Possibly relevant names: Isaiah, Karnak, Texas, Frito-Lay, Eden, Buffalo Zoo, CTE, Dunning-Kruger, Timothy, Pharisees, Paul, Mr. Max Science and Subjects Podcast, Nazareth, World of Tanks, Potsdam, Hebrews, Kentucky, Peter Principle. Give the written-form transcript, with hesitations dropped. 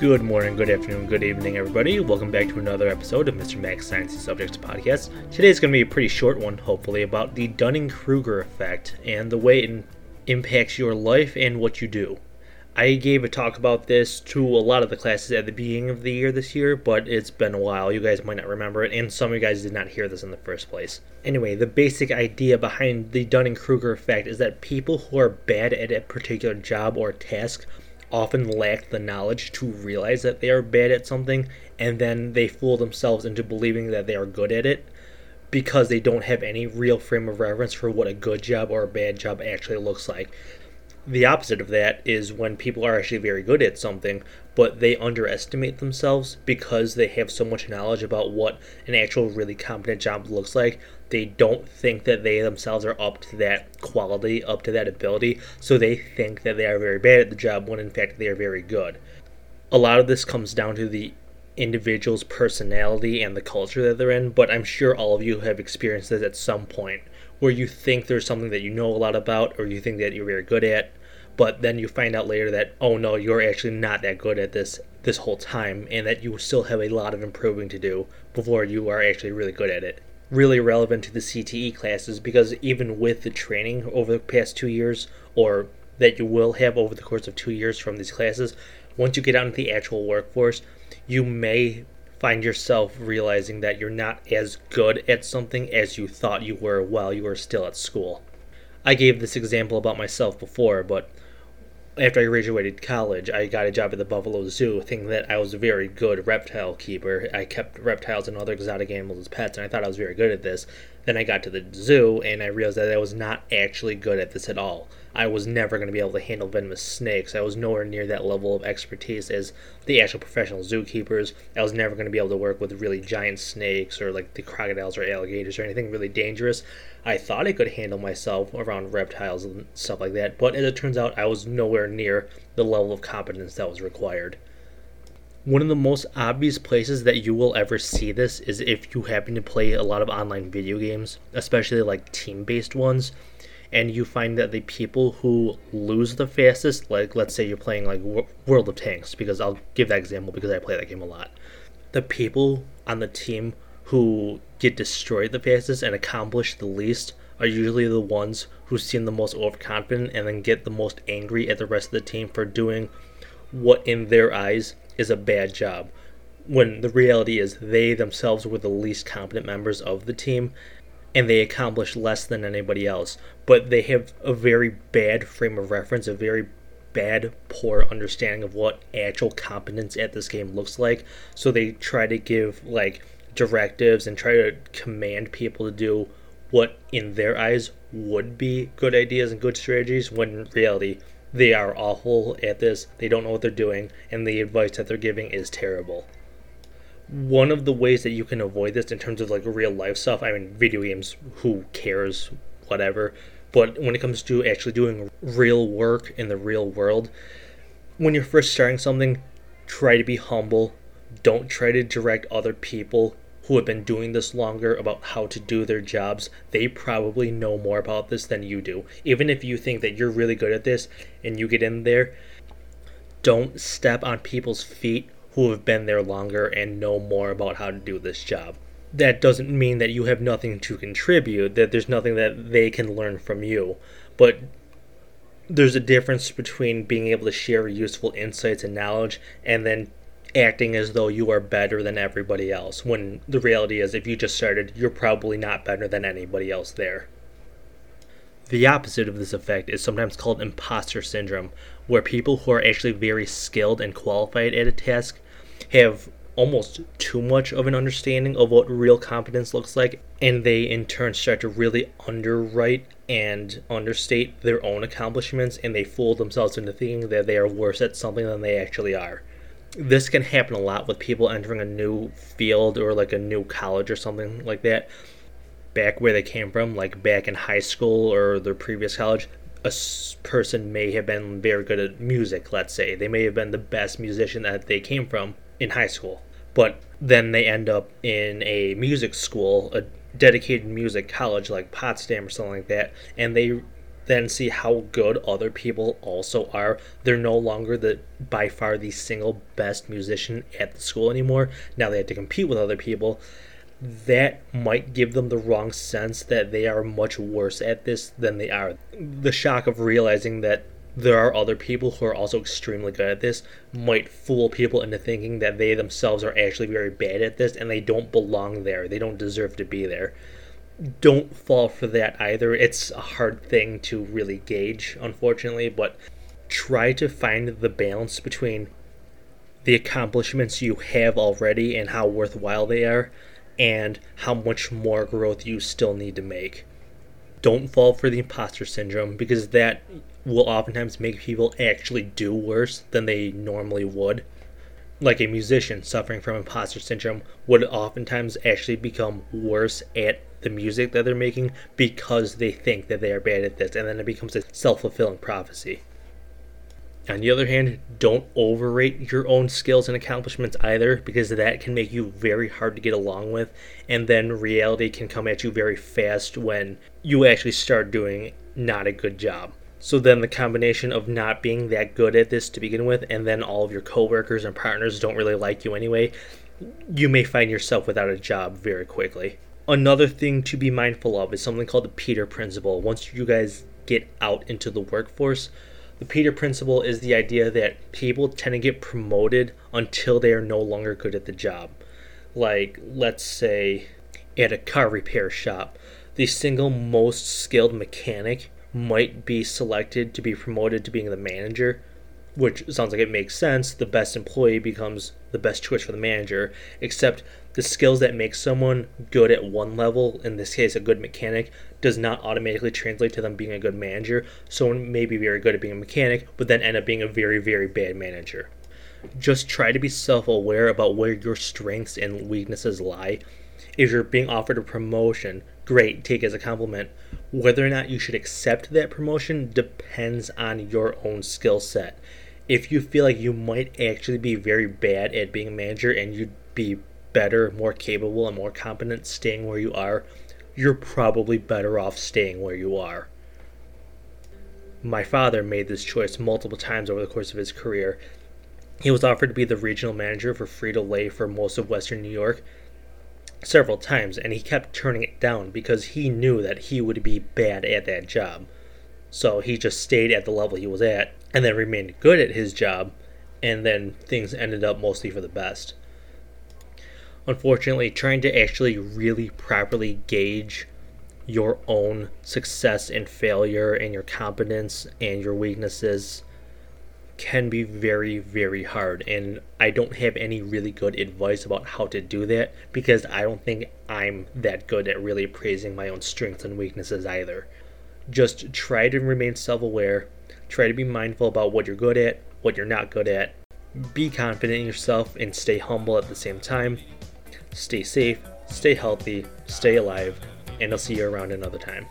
Good morning, good afternoon, good evening, everybody. Welcome back to another episode of Mr. Max Science and Subjects Podcast. Today's going to be a pretty short one, hopefully, about the Dunning-Kruger effect and the way it impacts your life and what you do. I gave a talk about this to a lot of the classes at the beginning of the year this year, but it's been a while. You guys might not remember it, and some of you guys did not hear this in the first place. Anyway, the basic idea behind the Dunning-Kruger effect is that people who are bad at a particular job or task often lack the knowledge to realize that they are bad at something, and then they fool themselves into believing that they are good at it because they don't have any real frame of reference for what a good job or a bad job actually looks like. The opposite of that is when people are actually very good at something, but they underestimate themselves because they have so much knowledge about what an actual really competent job looks like. They don't think that they themselves are up to that quality, up to that ability, so they think that they are very bad at the job when in fact they are very good. A lot of this comes down to the individual's personality and the culture that they're in, but I'm sure all of you have experienced this at some point, where you think there's something that you know a lot about or you think that you're very good at, but then you find out later that, oh no, you're actually not that good at this whole time, and that you still have a lot of improving to do before you are actually really good at it. Really relevant to the CTE classes, because even with the training over the past 2 years, or that you will have over the course of 2 years from these classes, once you get out into the actual workforce, you may find yourself realizing that you're not as good at something as you thought you were while you were still at school. I gave this example about myself before, but after I graduated college, I got a job at the Buffalo Zoo, thinking that I was a very good reptile keeper. I kept reptiles and other exotic animals as pets, and I thought I was very good at this. Then I got to the zoo, and I realized that I was not actually good at this at all. I was never going to be able to handle venomous snakes. I was nowhere near that level of expertise as the actual professional zookeepers. I was never going to be able to work with really giant snakes or like the crocodiles or alligators or anything really dangerous. I thought I could handle myself around reptiles and stuff like that, but as it turns out, I was nowhere near the level of competence that was required. One of the most obvious places that you will ever see this is if you happen to play a lot of online video games, especially like team-based ones, and you find that the people who lose the fastest, like let's say you're playing like World of Tanks, because I'll give that example because I play that game a lot. The people on the team who get destroyed the fastest and accomplish the least are usually the ones who seem the most overconfident and then get the most angry at the rest of the team for doing what in their eyes is a bad job, when the reality is they themselves were the least competent members of the team and they accomplished less than anybody else, but they have a very bad frame of reference, a very bad, poor understanding of what actual competence at this game looks like, so they try to give like directives and try to command people to do what in their eyes would be good ideas and good strategies, when in reality they are awful at this, they don't know what they're doing, and the advice that they're giving is terrible. One of the ways that you can avoid this in terms of like real life stuff, I mean video games, who cares, whatever, but when it comes to actually doing real work in the real world, when you're first starting something, try to be humble. Don't try to direct other people who have been doing this longer about how to do their jobs. They probably know more about this than you do. Even if you think that you're really good at this and you get in there, don't step on people's feet who have been there longer and know more about how to do this job. That doesn't mean that you have nothing to contribute, that there's nothing that they can learn from you, but there's a difference between being able to share useful insights and knowledge and then acting as though you are better than everybody else, when the reality is if you just started, you're probably not better than anybody else there. The opposite of this effect is sometimes called imposter syndrome, where people who are actually very skilled and qualified at a task have almost too much of an understanding of what real competence looks like, and they in turn start to really underwrite and understate their own accomplishments, and they fool themselves into thinking that they are worse at something than they actually are. This can happen a lot with people entering a new field or like a new college or something like that. Back where they came from, like back in high school or their previous college, a person may have been very good at music, let's say. They may have been the best musician that they came from in high school. But then they end up in a music school, a dedicated music college like Potsdam or something like that, and they then see how good other people also are. They're no longer by far the single best musician at the school anymore. Now they have to compete with other people. That might give them the wrong sense that they are much worse at this than they are. The shock of realizing that there are other people who are also extremely good at this might fool people into thinking that they themselves are actually very bad at this and they don't belong there. They don't deserve to be there. Don't fall for that either. It's a hard thing to really gauge, unfortunately, but try to find the balance between the accomplishments you have already and how worthwhile they are and how much more growth you still need to make. Don't fall for the imposter syndrome, because that will oftentimes make people actually do worse than they normally would. Like a musician suffering from imposter syndrome would oftentimes actually become worse at the music that they're making because they think that they are bad at this, and then it becomes a self-fulfilling prophecy. On the other hand, don't overrate your own skills and accomplishments either, because that can make you very hard to get along with, and then reality can come at you very fast when you actually start doing not a good job. So then the combination of not being that good at this to begin with, and then all of your coworkers and partners don't really like you anyway, you may find yourself without a job very quickly. Another thing to be mindful of is something called the Peter Principle. Once you guys get out into the workforce, the Peter Principle is the idea that people tend to get promoted until they are no longer good at the job. Like, let's say, at a car repair shop, the single most skilled mechanic might be selected to be promoted to being the manager, which sounds like it makes sense. The best employee becomes the best choice for the manager, except the skills that make someone good at one level, in this case a good mechanic, does not automatically translate to them being a good manager. Someone may be very good at being a mechanic, but then end up being a very, very bad manager. Just try to be self-aware about where your strengths and weaknesses lie. If you're being offered a promotion, great, take it as a compliment. Whether or not you should accept that promotion depends on your own skill set. If you feel like you might actually be very bad at being a manager and you'd be better, more capable, and more competent staying where you are, you're probably better off staying where you are. My father made this choice multiple times over the course of his career. He was offered to be the regional manager for Frito-Lay for most of Western New York several times, and he kept turning it down because he knew that he would be bad at that job. So he just stayed at the level he was at and then remained good at his job, and then things ended up mostly for the best. Unfortunately, trying to actually really properly gauge your own success and failure and your competence and your weaknesses can be very, very hard, and I don't have any really good advice about how to do that because I don't think I'm that good at really appraising my own strengths and weaknesses either. Just try to remain self-aware, try to be mindful about what you're good at, what you're not good at, be confident in yourself and stay humble at the same time. Stay safe, stay healthy, stay alive, and I'll see you around another time.